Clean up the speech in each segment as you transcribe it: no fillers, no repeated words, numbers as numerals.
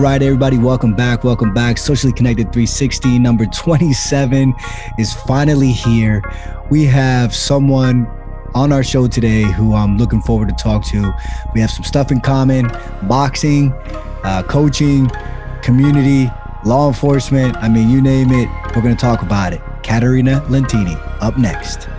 right, everybody, welcome back. Socially Connected 360 number 27 is finally here. We have someone on our show today who I'm looking forward to talk to. We have some stuff in common: boxing, coaching, community, law enforcement. I mean, you name it, we're going to talk about it. Catarina Lentini up next.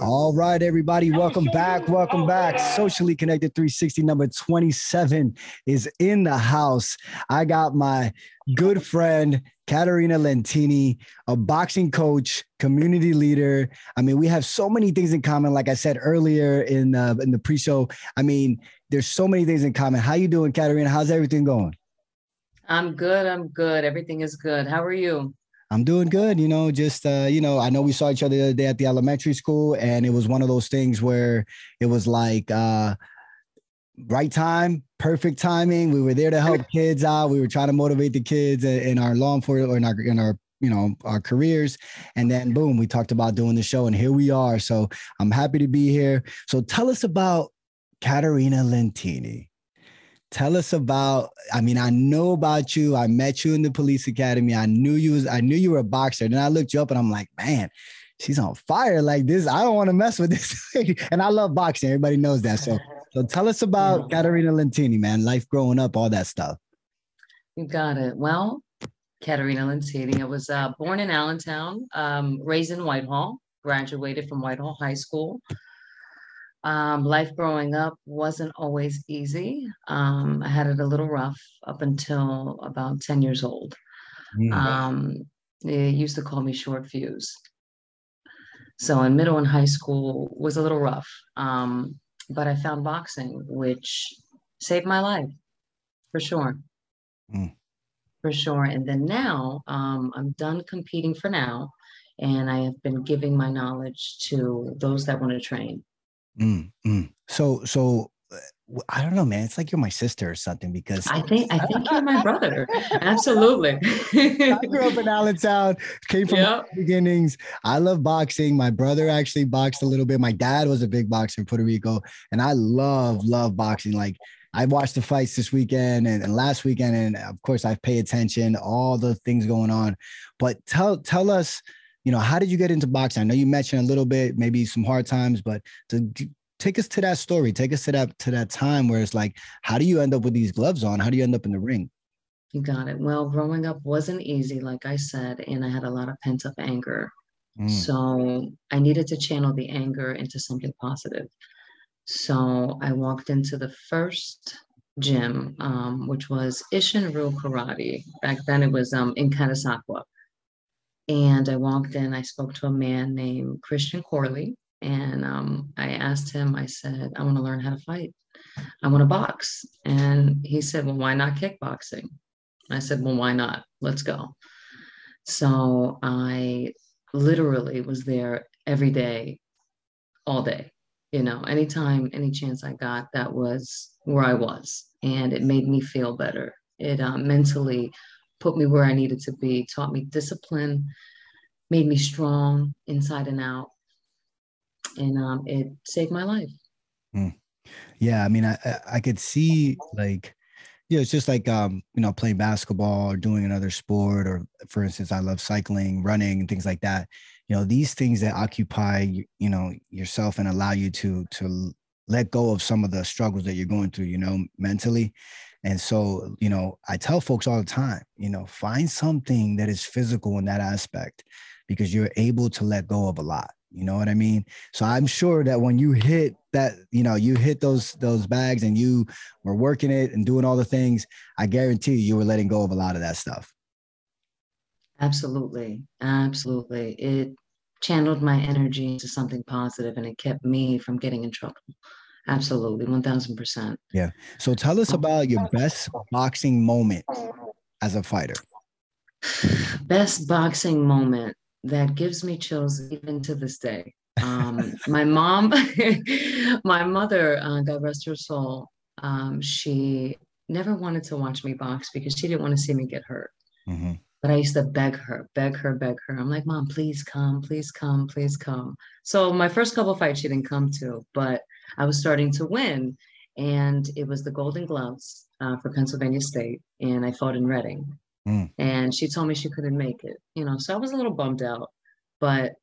All right, everybody, welcome back. Socially Connected 360 number 27 is in the house. I got my good friend Catarina Lentini, a boxing coach, community leader. I mean, we have so many things in common. Like I said earlier in the pre-show, I mean, there's so many things in common. How you doing, Catarina? How's everything going? I'm good. Everything is good. How are you? I'm doing good, you know, just, you know, I know we saw each other the other day at the elementary school, and it was one of those things where it was like right time, perfect timing. We were there to help kids out. We were trying to motivate the kids in our law enforcement or in our, you know, our careers. And then boom, we talked about doing the show, and here we are. So I'm happy to be here. So tell us about Catarina Lentini. Tell us about, I mean, I know about you. I met you in the police academy. I knew you were a boxer. Then I looked you up and I'm like, man, she's on fire like this. I don't want to mess with this lady. And I love boxing. Everybody knows that. So tell us about Catarina Lentini, man. Life growing up, all that stuff. You got it. Well, Catarina Lentini, I was born in Allentown, raised in Whitehall, graduated from Whitehall High School. Life growing up wasn't always easy. I had it a little rough up until about 10 years old. They used to call me short fuse. So in middle and high school was a little rough, but I found boxing, which saved my life for sure. And then now I'm done competing for now, and I have been giving my knowledge to those that want to train. So I don't know, man, it's like you're my sister or something, because I think you're my brother. Absolutely. I grew up in Allentown, came from my beginnings. I love boxing. My brother actually boxed a little bit. My dad was a big boxer in Puerto Rico, and I love boxing. Like, I watched the fights this weekend and last weekend, and of course I pay attention, all the things going on. But tell us, you know, how did you get into boxing? I know you mentioned a little bit, maybe some hard times, but take us to that story. Take us to that time where it's like, how do you end up with these gloves on? How do you end up in the ring? You got it. Well, growing up wasn't easy, like I said, and I had a lot of pent up anger. So I needed to channel the anger into something positive. So I walked into the first gym, which was Ishin Ryu Karate. Back then it was in Karasakwa. And I walked in, I spoke to a man named Christian Corley, and I asked him, I said, I want to learn how to fight. I want to box. And he said, well, why not kickboxing? I said, well, why not? Let's go. So I literally was there every day, all day, you know, anytime, any chance I got, that was where I was. And it made me feel better. It mentally put me where I needed to be, taught me discipline, made me strong inside and out. And it saved my life. Yeah, I mean, I could see, like, you know, it's just like, you know, playing basketball or doing another sport, or for instance, I love cycling, running, and things like that. You know, these things that occupy, you know, yourself and allow you to let go of some of the struggles that you're going through, you know, mentally. And so, you know, I tell folks all the time, you know, find something that is physical in that aspect, because you're able to let go of a lot. You know what I mean? So I'm sure that when you hit that, you know, you hit those bags and you were working it and doing all the things, I guarantee you were letting go of a lot of that stuff. Absolutely. Absolutely. It channeled my energy into something positive, and it kept me from getting in trouble Absolutely, 1,000%. Yeah. So tell us about your best boxing moment as a fighter. Best boxing moment that gives me chills even to this day. My mom, my mother, God rest her soul, she never wanted to watch me box because she didn't want to see me get hurt. Mm-hmm. But I used to beg her. I'm like, Mom, please come, please come, please come. So my first couple of fights she didn't come to, but I was starting to win. And it was the Golden Gloves for Pennsylvania State. And I fought in Reading. Mm. And she told me she couldn't make it. You know, so I was a little bummed out. But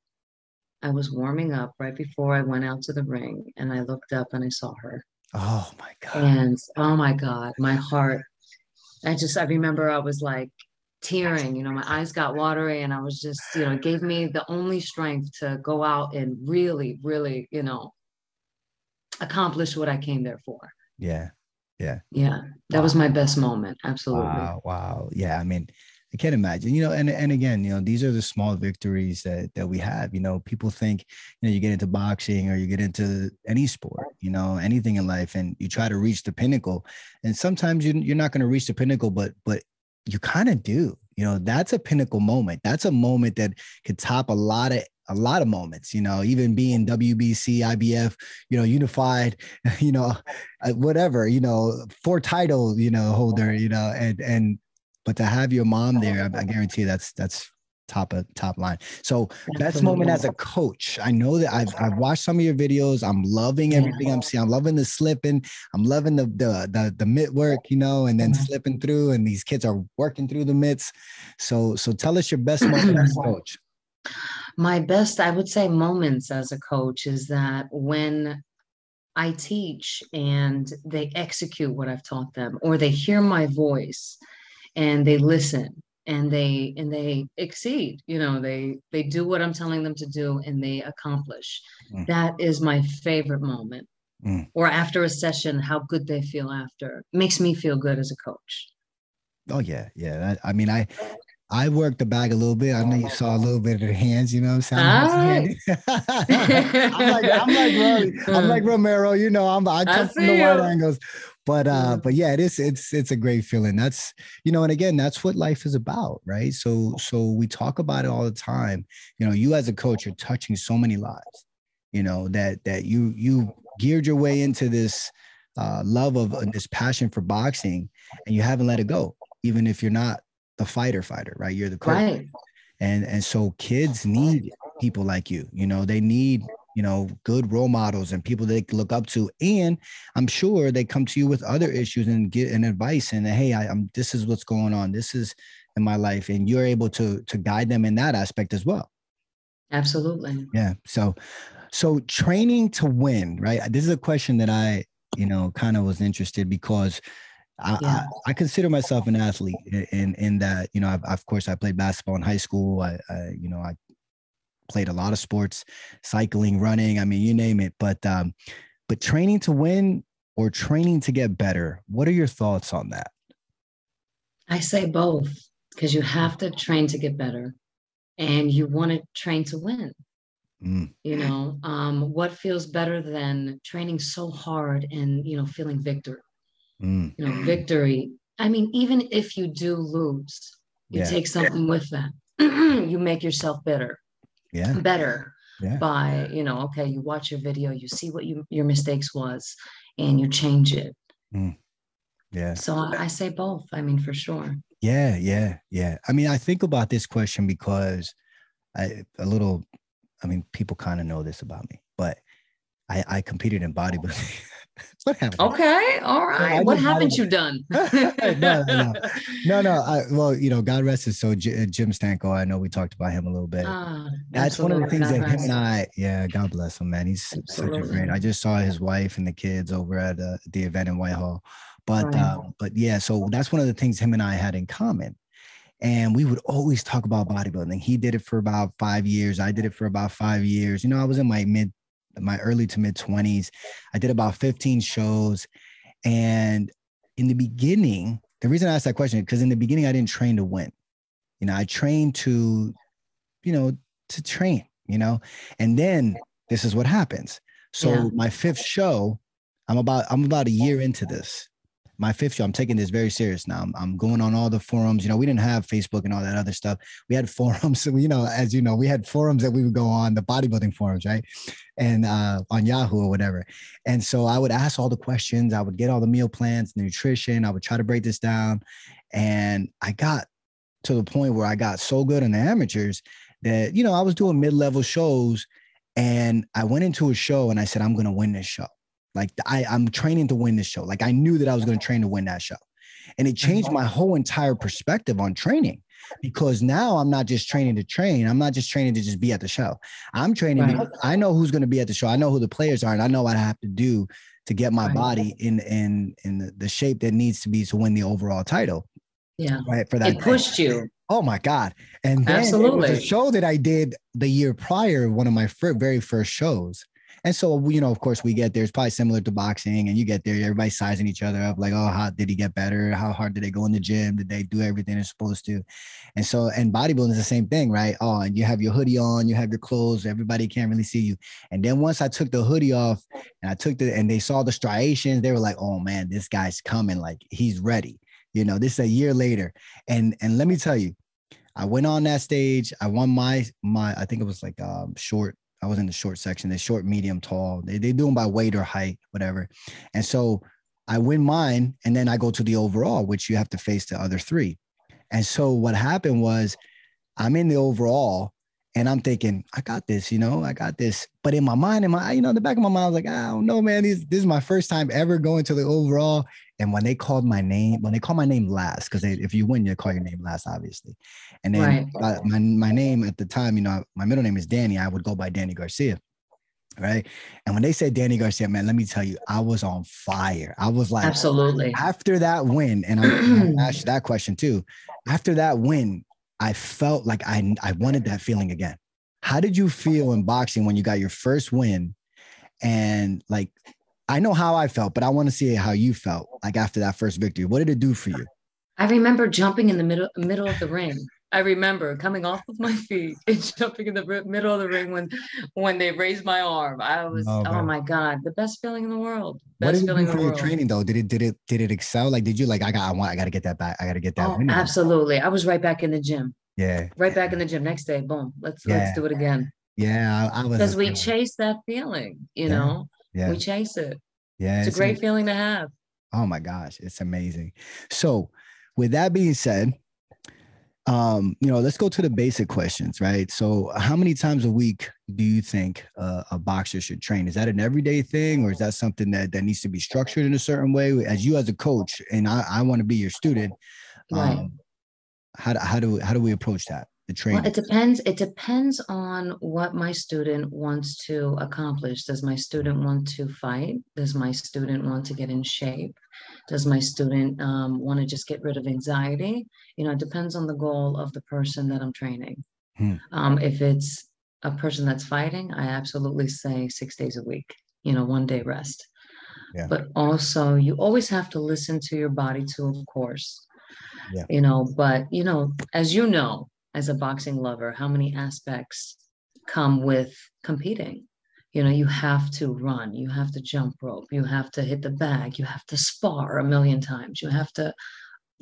I was warming up right before I went out to the ring. And I looked up and I saw her. Oh, my God. And, oh, my God, my heart. I remember I was like, tearing, you know, my eyes got watery, and I was just, you know, it gave me the only strength to go out and really, really, you know, accomplish what I came there for. Yeah. Yeah. Yeah. That was my best moment. Absolutely. Wow. Wow. Yeah. I mean, I can't imagine, you know, and again, you know, these are the small victories that we have. You know, people think, you know, you get into boxing or you get into any sport, you know, anything in life, and you try to reach the pinnacle, and sometimes you're not going to reach the pinnacle, but you kind of do, you know. That's a pinnacle moment. That's a moment that could top a lot of moments, you know, even being WBC, IBF, you know, unified, you know, whatever, you know, 4 title, you know, holder, you know, and, but to have your mom there, I guarantee you that's top line. So best moment as a coach. I know that I've watched some of your videos. I'm loving everything I'm seeing. I'm loving the slipping. I'm loving the mitt work, you know, and then slipping through, and these kids are working through the mitts. So tell us your best moment as a coach. My best, I would say, moments as a coach is that when I teach and they execute what I've taught them, or they hear my voice and they listen. And they exceed, you know, they do what I'm telling them to do, and they accomplish. Mm. That is my favorite moment. Mm. Or after a session, how good they feel after. Makes me feel good as a coach. Oh, yeah. Yeah. I mean, I worked the bag a little bit. I know you saw a little bit of their hands, you know what I'm saying? I'm like Romero, you know, I come from the wide angles. But yeah, it's a great feeling. That's, you know, and again, that's what life is about, right? So we talk about it all the time. You know, you as a coach, you're touching so many lives, you know, that you geared your way into this love of this passion for boxing, and you haven't let it go, even if you're not the fighter, right? You're the coach. Right. And so kids need people like you, you know, they need, you know, good role models and people they can look up to. And I'm sure they come to you with other issues and get an advice and, hey, this is what's going on. This is in my life. And you're able to guide them in that aspect as well. Absolutely. Yeah. So training to win, right? This is a question that I, you know, kind of was interested because I consider myself an athlete in that, you know, of course I played basketball in high school. I played a lot of sports, cycling, running. I mean, you name it. But training to win or training to get better, what are your thoughts on that? I say both, because you have to train to get better, and you want to train to win. Mm. You know, what feels better than training so hard and, you know, feeling victory? Mm. You know, victory. I mean, even if you do lose, you take something with that. You make yourself better. Yeah. Better by, you know, okay, you watch your video, you see what your mistakes was, and you change it. Mm. Yeah. So I say both. I mean, for sure. Yeah. Yeah. Yeah. I mean, I think about this question because people kind of know this about me, but I competed in bodybuilding. What happened? Okay. All right. What haven't you done? No. Well, you know, God rest his soul, Jim Stanko. I know we talked about him a little bit. That's one of the things that him and I, God bless him, man. He's absolutely such a great. I just saw his wife and the kids over at the event in Whitehall. But, right. But yeah, so that's one of the things him and I had in common. And we would always talk about bodybuilding. He did it for about 5 years. I did it for about 5 years. You know, I was in my early to mid 20s. I did about 15 shows. And in the beginning, the reason I asked that question is because in the beginning, I didn't train to win. You know, I trained to train, you know, and then this is what happens. So my 5th show, I'm about a year into this. My fifth year, I'm taking this very serious now. I'm going on all the forums. You know, we didn't have Facebook and all that other stuff. We had forums. You know, as you know, we had forums that we would go on, the bodybuilding forums, right? And on Yahoo or whatever. And so I would ask all the questions. I would get all the meal plans, nutrition. I would try to break this down. And I got to the point where I got so good in the amateurs that, you know, I was doing mid-level shows. And I went into a show and I said, I'm going to win this show. Like I'm training to win this show. Like I knew that I was going to train to win that show. And it changed my whole entire perspective on training, because now I'm not just training to train. I'm not just training to just be at the show. I'm training. Right. I know who's going to be at the show. I know who the players are. And I know what I have to do to get my body in the shape that needs to be to win the overall title. Yeah. Right. For that. It pushed you. Oh my God. And then absolutely. It was a show that I did the year prior, one of my very first shows. And so, you know, of course we get there. It's probably similar to boxing, and you get there, everybody's sizing each other up. Like, oh, how did he get better? How hard did they go in the gym? Did they do everything they're supposed to? And so, and bodybuilding is the same thing, right? Oh, and you have your hoodie on, you have your clothes, everybody can't really see you. And then once I took the hoodie off and and they saw the striations, they were like, oh man, this guy's coming. Like he's ready. You know, this is a year later. And let me tell you, I went on that stage. I won my, I think it was like short. I was in the short section, the short, medium, tall. They do them by weight or height, whatever. And so I win mine, and then I go to the overall, which you have to face the other three. And so what happened was I'm in the overall, and I'm thinking, I got this, you know, I got this. But in my mind, you know, in the back of my mind, I was like, I don't know, man. This is my first time ever going to the overall. And when they called my name, last, because if you win, you call your name last, obviously. And then right. my name at the time, you know, my middle name is Danny. I would go by Danny Garcia. Right. And when they said Danny Garcia, man, let me tell you, I was on fire. I was like, absolutely. After that win, and I'm asked you that question too. After that win, I felt like I wanted that feeling again. How did you feel in boxing when you got your first win? And like, I know how I felt, but I want to see how you felt like after that first victory. What did it do for you? I remember jumping in the middle of the ring. I remember coming off of my feet and jumping in the middle of the ring when they raised my arm. I was, oh my God, the best feeling in the world. Best feeling in the world. What did it do for your training though? Did it excel? Like, did you like, I got to get that back. I got to get that. Oh, absolutely. I was right back in the gym. Yeah. Right back in the gym next day. Boom. Let's do it again. Yeah. I was, because we chase that feeling, you know, we chase it. Yeah. It's a great feeling to have. Oh my gosh. It's amazing. So with that being said, you know, let's go to the basic questions, right? So how many times a week do you think a boxer should train? Is that an everyday thing, or is that something that needs to be structured in a certain way? As a coach, and I want to be your student, right. How do we approach that? The training? Well, it depends on what my student wants to accomplish. Does my student want to fight? Does my student want to get in shape? Does my student want to just get rid of anxiety? You know, it depends on the goal of the person that I'm training. If it's a person that's fighting, I absolutely say 6 days a week, you know, 1 day rest. Yeah. But also you always have to listen to your body too, of course, you know, but, you know, as you know, as a boxing lover, how many aspects come with competing? You know, you have to run, you have to jump rope, you have to hit the bag, you have to spar a million times, you have to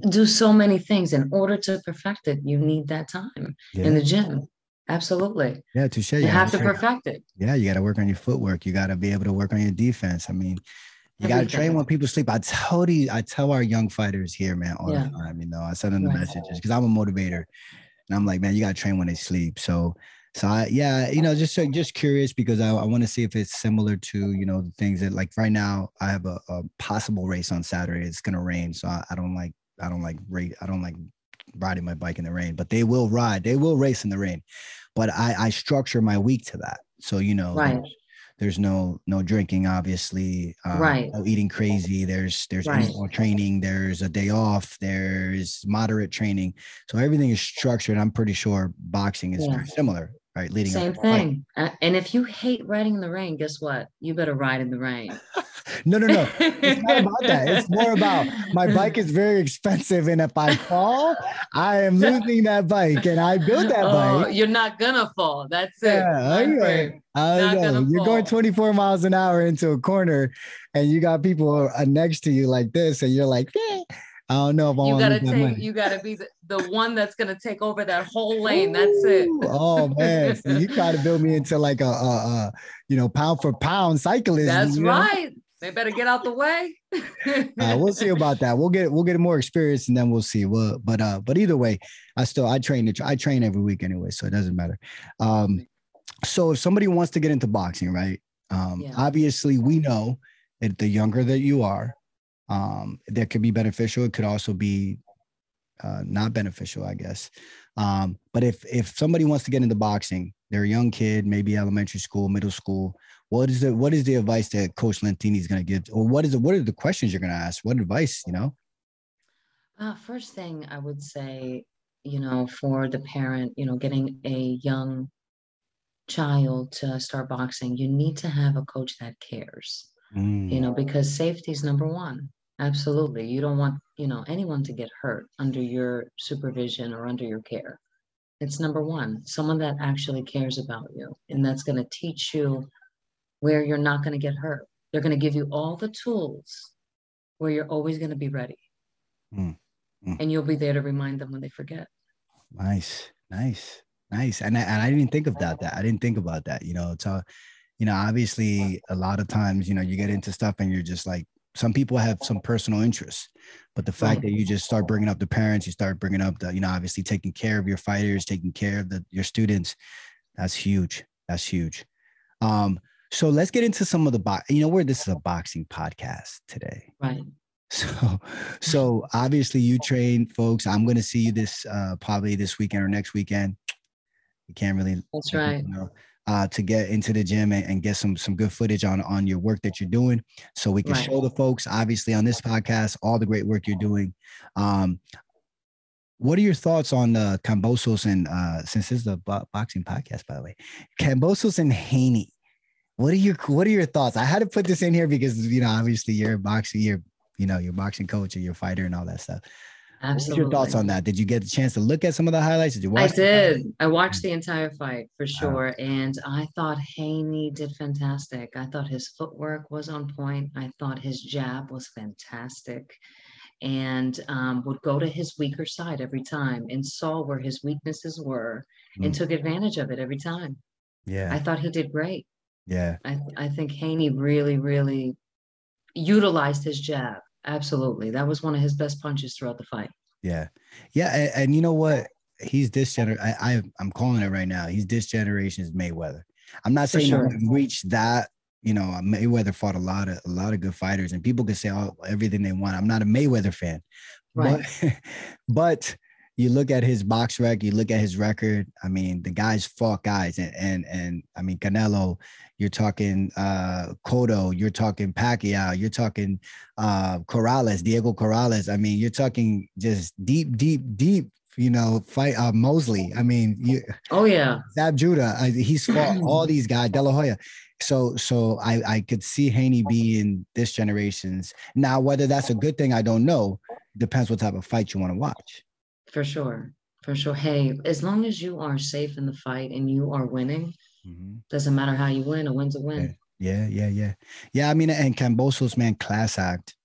do so many things in order to perfect it. You need that time in the gym. Absolutely. Yeah, touche. You have to perfect it. Yeah, you got to work on your footwork. You got to be able to work on your defense. I mean, you got to train when people sleep. I tell our young fighters here, man, all the time, you know, I send them the messages because I'm a motivator. And I'm like, man, you got to train when they sleep. So I, you know, just curious, because I want to see if it's similar to, you know, the things that, like, right now I have a possible race on Saturday. It's going to rain. So I don't like riding my bike in the rain, but they will race in the rain. But I structure my week to that. So, you know, there's no drinking, obviously, no eating crazy. There's interval training. There's a day off. There's moderate training. So everything is structured. I'm pretty sure boxing is very similar. right? Leading same thing. And if you hate riding in the rain, guess what? You better ride in the rain. No. It's not about that. It's more about my bike is very expensive. And if I fall, I am losing that bike. And I built that bike. You're not going to fall. That's it. Anyway, I know. You're going 24 miles an hour into a corner and you got people next to you like this. And you're like, eh. I don't know if I want to lose my money. You got to be the one that's going to take over that whole lane. Ooh, that's it. Oh, man. So you try to build me into like a pound for pound cyclist. That's right. They better get out the way. We'll see about that. We'll get more experience and then we'll see. But either way, I train every week anyway, so it doesn't matter. So if somebody wants to get into boxing, right? Obviously we know that the younger that you are, that could be beneficial. It could also be not beneficial, I guess. But if somebody wants to get into boxing, they're a young kid, maybe elementary school, middle school. What is the advice that Coach Lentini is going to give? Or what are the questions you're going to ask? What advice, First thing I would say, for the parent, getting a young child to start boxing, you need to have a coach that cares, because safety is number one. Absolutely. You don't want, anyone to get hurt under your supervision or under your care. It's number one, someone that actually cares about you. And that's going to teach you where you're not going to get hurt. They're going to give you all the tools where you're always going to be ready. And you'll be there to remind them when they forget. Nice. And I didn't think of that. I didn't think about that. Obviously a lot of times, you get into stuff and you're just like, some people have some personal interests, but the fact that you just start bringing up the parents, you start bringing up the, obviously taking care of your fighters, taking care of your students. That's huge. So let's get into some of the where this is a boxing podcast today. Right. So obviously you train folks. I'm going to see you this probably this weekend or next weekend. You can't really. That's right. To get into the gym and get some good footage on your work that you're doing, so we can show the folks obviously on this podcast all the great work you're doing. What are your thoughts on Cambosos and since this is the boxing podcast, by the way, Cambosos and Haney? What are your thoughts? I had to put this in here because, obviously you're a boxer, your boxing coach and your fighter and all that stuff. Absolutely. What's your thoughts on that? Did you get the chance to look at some of the highlights? Did you watch? I did. I watched the entire fight for sure. And I thought Haney did fantastic. I thought his footwork was on point. I thought his jab was fantastic and would go to his weaker side every time and saw where his weaknesses were and took advantage of it every time. Yeah. I thought he did great. Yeah, I think Haney really, really utilized his jab. Absolutely. That was one of his best punches throughout the fight. Yeah. And you know what? He's this generation. I'm calling it right now. He's this generation's Mayweather. I'm not saying he can reach that. Mayweather fought a lot of good fighters and people can say everything they want. I'm not a Mayweather fan. Right. But you look at his box rec, you look at his record. I mean, the guys fought guys. And I mean, Canelo, you're talking Cotto, you're talking Pacquiao, you're talking Corrales, Diego Corrales. I mean, you're talking just deep, fight Mosley. I mean, Zab Judah. He's fought all these guys, De La Hoya. So I could see Haney being this generation's. Now, whether that's a good thing, I don't know. Depends what type of fight you want to watch. For sure. Hey, as long as you are safe in the fight and you are winning, doesn't matter how you win, a win's a win. Yeah. Yeah, I mean, and Cambosos, man, class act.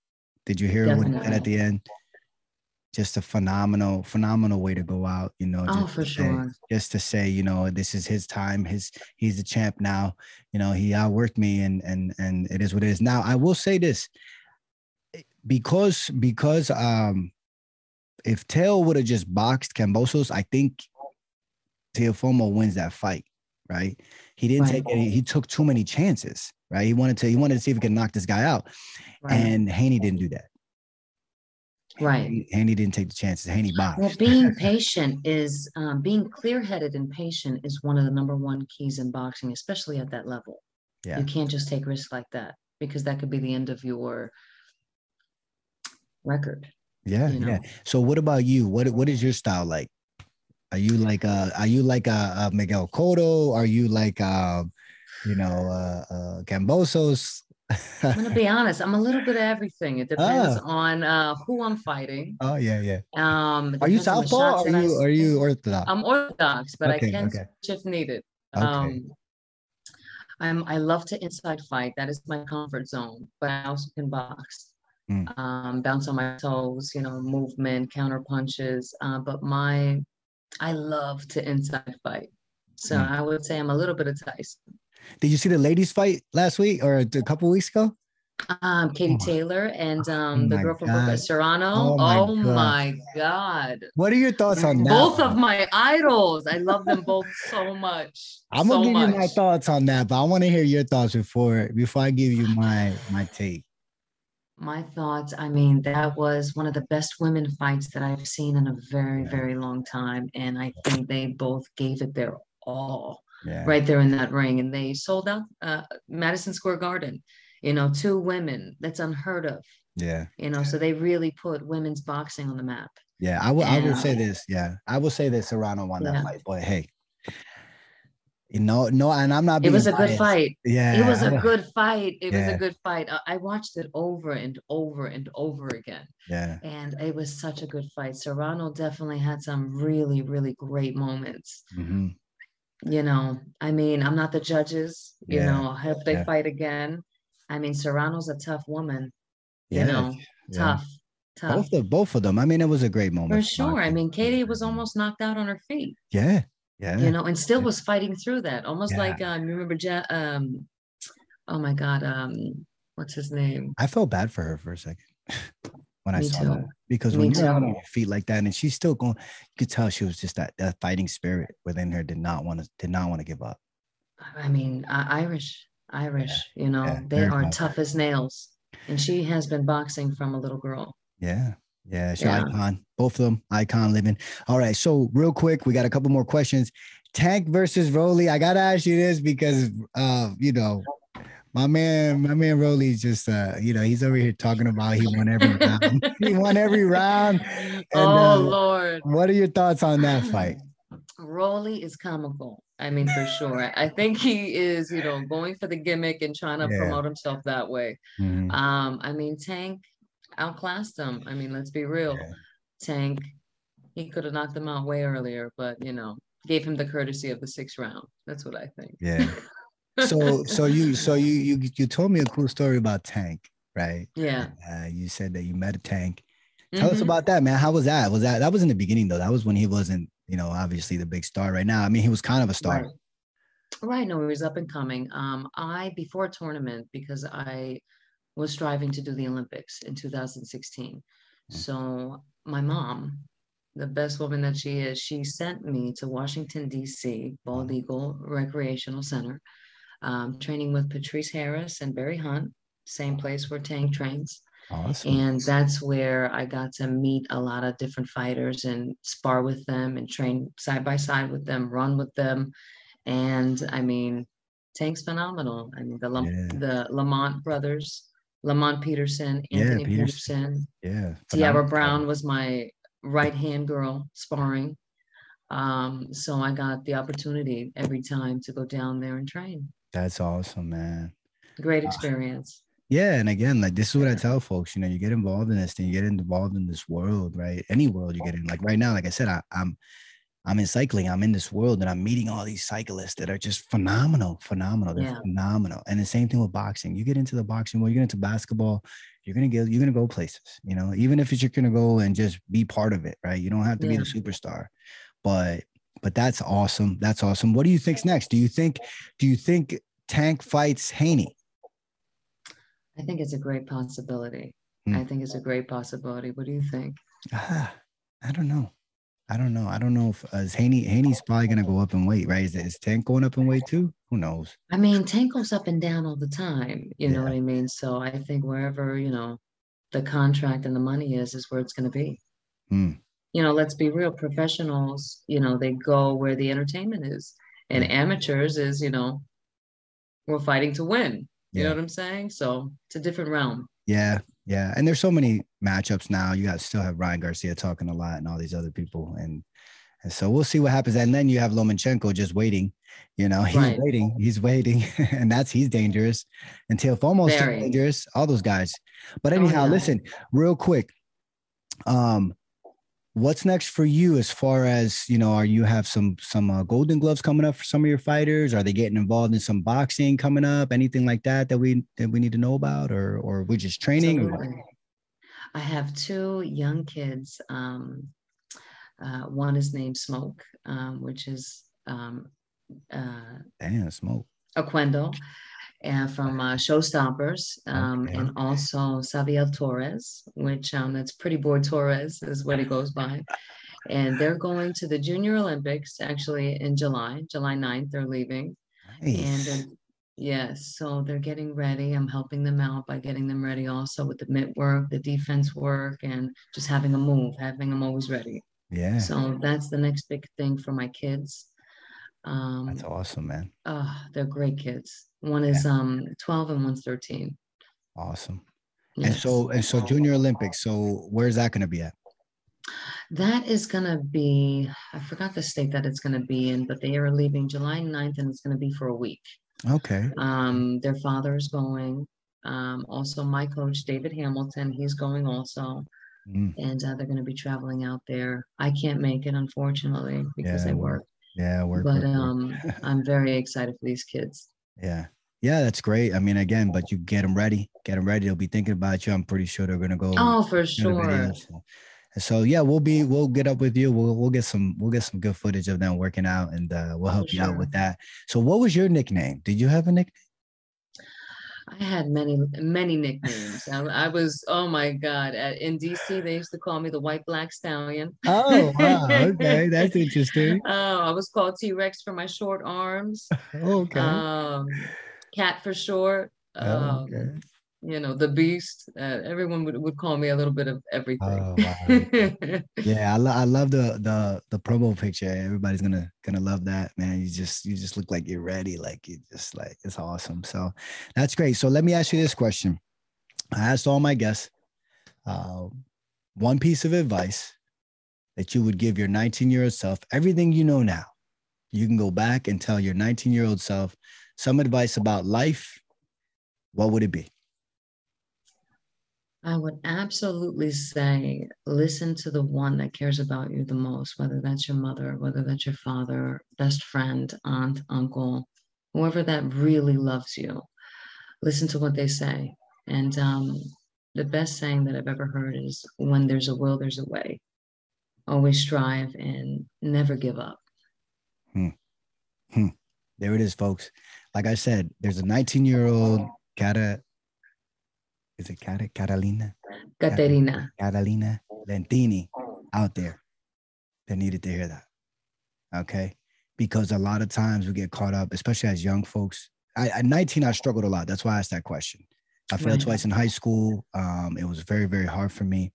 Did you hear what he said at the end? Just a phenomenal way to go out, Just to say, this is his time. He's the champ now. He outworked me and it is what it is. Now, I will say this. Because if Teo would have just boxed Cambosos, I think Teófimo wins that fight, right? He didn't take any. He took too many chances, right? He wanted to see if he could knock this guy out. Right. And Haney didn't do that. Right. Haney didn't take the chances. Haney boxed. Well, being patient is, being clear-headed and patient is one of the number one keys in boxing, especially at that level. Yeah. You can't just take risks like that because that could be the end of your record. Yeah. So what about you? What is your style like? Are you like a Miguel Cotto? Are you like Cambosos? I'm gonna be honest. I'm a little bit of everything. It depends on who I'm fighting. Oh yeah, yeah. Are you southpaw? Are you orthodox? I'm orthodox, but I can switch if needed. Okay. I love to inside fight. That is my comfort zone. But I also can box, bounce on my toes. You know, movement, counter punches. I love to inside fight. So I would say I'm a little bit of Tyson. Did you see the ladies fight last week or a couple weeks ago? Katie Taylor and the girl from Serrano. Oh my God. What are your thoughts on that? Both of my idols. I love them both so much. I'm going to give you my thoughts on that, but I want to hear your thoughts before I give you my take. My thoughts, I mean, that was one of the best women fights that I've seen in a very, very long time. And I think they both gave it their all. Yeah. Right there in that ring, and they sold out Madison Square Garden. You know, 2 women, that's unheard of. Yeah, you know, so they really put women's boxing on the map. Yeah, I will say this. Yeah, I will say that Serrano won that fight, but hey, you know, and I'm not being biased. Good fight. Yeah, it was a good fight. I watched it over and over and over again. Yeah, and it was such a good fight. Serrano definitely had some really, really great moments. Mm-hmm. You know, I mean, I'm not the judges, you know, I hope they fight again. I mean, Serrano's a tough woman, you know, tough. Both of them. I mean, it was a great moment. For sure. I mean, Katie was almost knocked out on her feet. Yeah. Yeah. You know, and still was fighting through that. Almost like, you remember, oh my God, what's his name? I felt bad for her for a second when I saw that. Because when you're out on your feet like that, and she's still going, you could tell she was just that fighting spirit within her did not want to give up. I mean, Irish, you know, they are tough as nails, and she has been boxing from a little girl. Yeah, yeah, she's icon, both of them, icon living. All right, so real quick, we got a couple more questions. Tank versus Roley. I gotta ask you this because, you know. My man Roley's just you know, he's over here talking about he won every round. He won every round. And, Lord. What are your thoughts on that fight? Roley is comical. I mean, for sure. I think he is, you know, going for the gimmick and trying to promote himself that way. Mm-hmm. I mean, Tank outclassed him. I mean, let's be real. Yeah. Tank, he could have knocked him out way earlier, but you know, gave him the courtesy of the 6th round. That's what I think. Yeah. So you told me a cool story about Tank, right? Yeah. You said that you met a Tank. Tell us about that, man. How was that? That was in the beginning though. That was when he wasn't, you know, obviously the big star right now. I mean, he was kind of a star. Right. No, he was up and coming. Before a tournament, because I was striving to do the Olympics in 2016. So my mom, the best woman that she is, she sent me to Washington, D.C., Bald Eagle Recreational Center. Training with Patrice Harris and Barry Hunt, same place where Tank trains. Awesome. And that's where I got to meet a lot of different fighters and spar with them and train side by side with them, run with them. And I mean, Tank's phenomenal. I mean, the Lamont brothers, Lamont Peterson, Anthony Peterson. Yeah. Tiara Brown was my right-hand girl sparring. So I got the opportunity every time to go down there and train. That's awesome, man. Great experience. Yeah. And again, like, this is what I tell folks, you know, you get involved in this thing, you get involved in this world, right? Any world you get in, like right now, like I said, I'm in cycling, I'm in this world and I'm meeting all these cyclists that are just phenomenal. They're phenomenal. And the same thing with boxing. You get into the boxing world, you get into basketball, you're going to go places, you know, even if you're going to go and just be part of it, right? You don't have to be the superstar, but that's awesome. That's awesome. What do you think's next? Do you think Tank fights Haney? I think it's a great possibility. I think it's a great possibility. What do you think? I don't know. I don't know if Haney's probably going to go up in weight, right? Is Tank going up in weight too? Who knows? I mean, Tank goes up and down all the time. You know what I mean? So I think wherever, you know, the contract and the money is where it's going to be. You know, let's be real, professionals, you know, they go where the entertainment is, and amateurs is, you know, we're fighting to win. You know what I'm saying? So it's a different realm. Yeah. Yeah. And there's so many matchups now. You guys still have Ryan Garcia talking a lot and all these other people. And And so we'll see what happens. And then you have Lomachenko just waiting, you know, he's right. waiting, and he's dangerous. And Teófimo's dangerous, all those guys. But anyhow, listen, real quick. What's next for you as far as, you know, are you have some Golden Gloves coming up for some of your fighters? Are they getting involved in some boxing coming up? Anything like that that we need to know about, or we're just training? Or? I have two young kids. One is named Smoke, which is Smoke Oquendo, and from Showstoppers, and also Xavier Torres, which that's Pretty Boy Torres is what he goes by. And they're going to the Junior Olympics actually in July 9th. They're leaving. Nice. And so they're getting ready. I'm helping them out by getting them ready also with the mitt work, the defense work, and just having them always ready. Yeah. So that's the next big thing for my kids. That's awesome, man. They're great kids. One is 12 and one's 13. Awesome. Yes. And so Junior Olympics. So where's that going to be at? That is going to be, I forgot the state that it's going to be in, but they are leaving July 9th and it's going to be for a week. Okay. Their father's going. Also my coach, David Hamilton, he's going also. Mm. And they're going to be traveling out there. I can't make it, unfortunately, because I work. Yeah, work. But I'm very excited for these kids. Yeah, that's great. I mean, again, but you get them ready. They'll be thinking about you. I'm pretty sure they're going to go. Oh, for sure. So yeah, we'll get up with you. We'll get some good footage of them working out, and we'll help you out with that. So what was your nickname? Did you have a nickname? I had many nicknames. I was, oh my God, in DC, they used to call me the White Black Stallion. Oh, wow. Okay. That's interesting. I was called T-Rex for my short arms. Okay. Cat for short. Okay. You know, the Beast. Everyone would call me a little bit of everything. Oh, wow. Yeah, I love the promo picture. Everybody's gonna love that, man. You just look like you're ready, like it's awesome. So that's great. So let me ask you this question. I asked all my guests one piece of advice that you would give your 19-year-old self. Everything you know now, you can go back and tell your 19-year-old self some advice about life. What would it be? I would absolutely say, listen to the one that cares about you the most, whether that's your mother, whether that's your father, best friend, aunt, uncle, whoever that really loves you. Listen to what they say. And the best saying that I've ever heard is, when there's a will, there's a way. Always strive and never give up. There it is, folks. Like I said, there's a 19-year-old Is it Catarina Lentini out there that needed to hear that? Okay. Because a lot of times we get caught up, especially as young folks. At 19, I struggled a lot. That's why I asked that question. I failed twice in high school. It was very, very hard for me.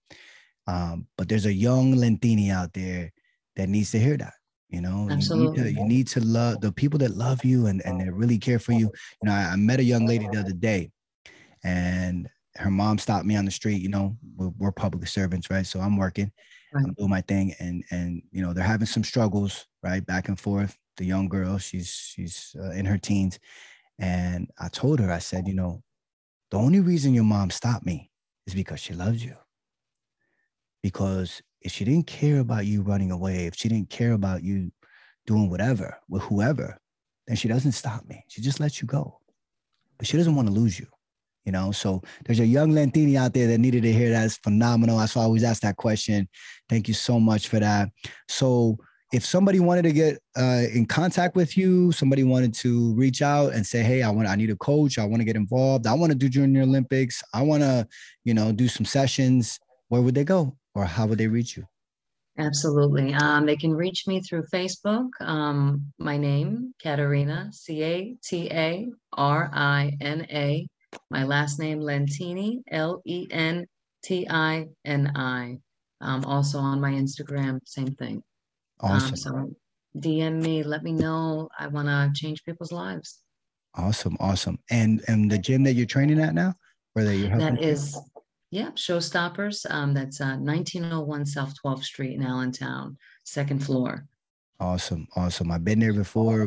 But there's a young Lentini out there that needs to hear that. You know, you need to love the people that love you and that really care for you. You know, I met a young lady the other day, and her mom stopped me on the street. You know, we're public servants, right? So I'm working, I'm doing my thing, and you know, they're having some struggles, right, back and forth. The young girl, she's in her teens, and I told her, I said, you know, the only reason your mom stopped me is because she loves you. Because if she didn't care about you running away, if she didn't care about you doing whatever with whoever, then she doesn't stop me. She just lets you go, but she doesn't want to lose you. You know, so there's a young Lentini out there that needed to hear that. It's phenomenal. That's why I always ask that question. Thank you so much for that. So if somebody wanted to get in contact with you, somebody wanted to reach out and say, hey, I need a coach. I want to get involved. I want to do Junior Olympics. I want to, you know, do some sessions. Where would they go, or how would they reach you? Absolutely. They can reach me through Facebook. My name, Catarina, Catarina. My last name, Lentini, Lentini. Also on my Instagram, same thing. Awesome. So DM me, let me know. I want to change people's lives. Awesome. And the gym that you're training at now? Or that you're helping? That is, Showstoppers. That's 1901 South 12th Street in Allentown, second floor. Awesome. Awesome. I've been there before.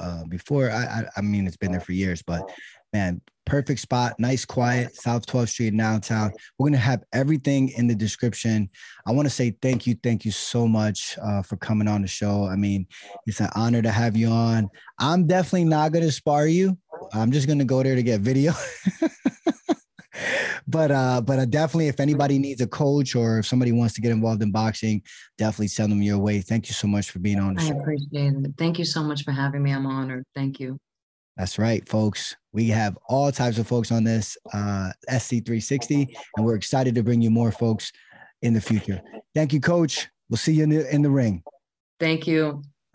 I mean, it's been there for years, but man, perfect spot. Nice, quiet, South 12th Street in downtown. We're going to have everything in the description. I want to say thank you. Thank you so much for coming on the show. I mean, it's an honor to have you on. I'm definitely not going to spar you. I'm just going to go there to get video. But definitely, if anybody needs a coach or if somebody wants to get involved in boxing, definitely send them your way. Thank you so much for being on the show. I appreciate it. Thank you so much for having me. I'm honored. Thank you. That's right, folks. We have all types of folks on this SC360, and we're excited to bring you more folks in the future. Thank you, Coach. We'll see you in the ring. Thank you.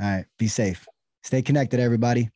All right. Be safe. Stay connected, everybody.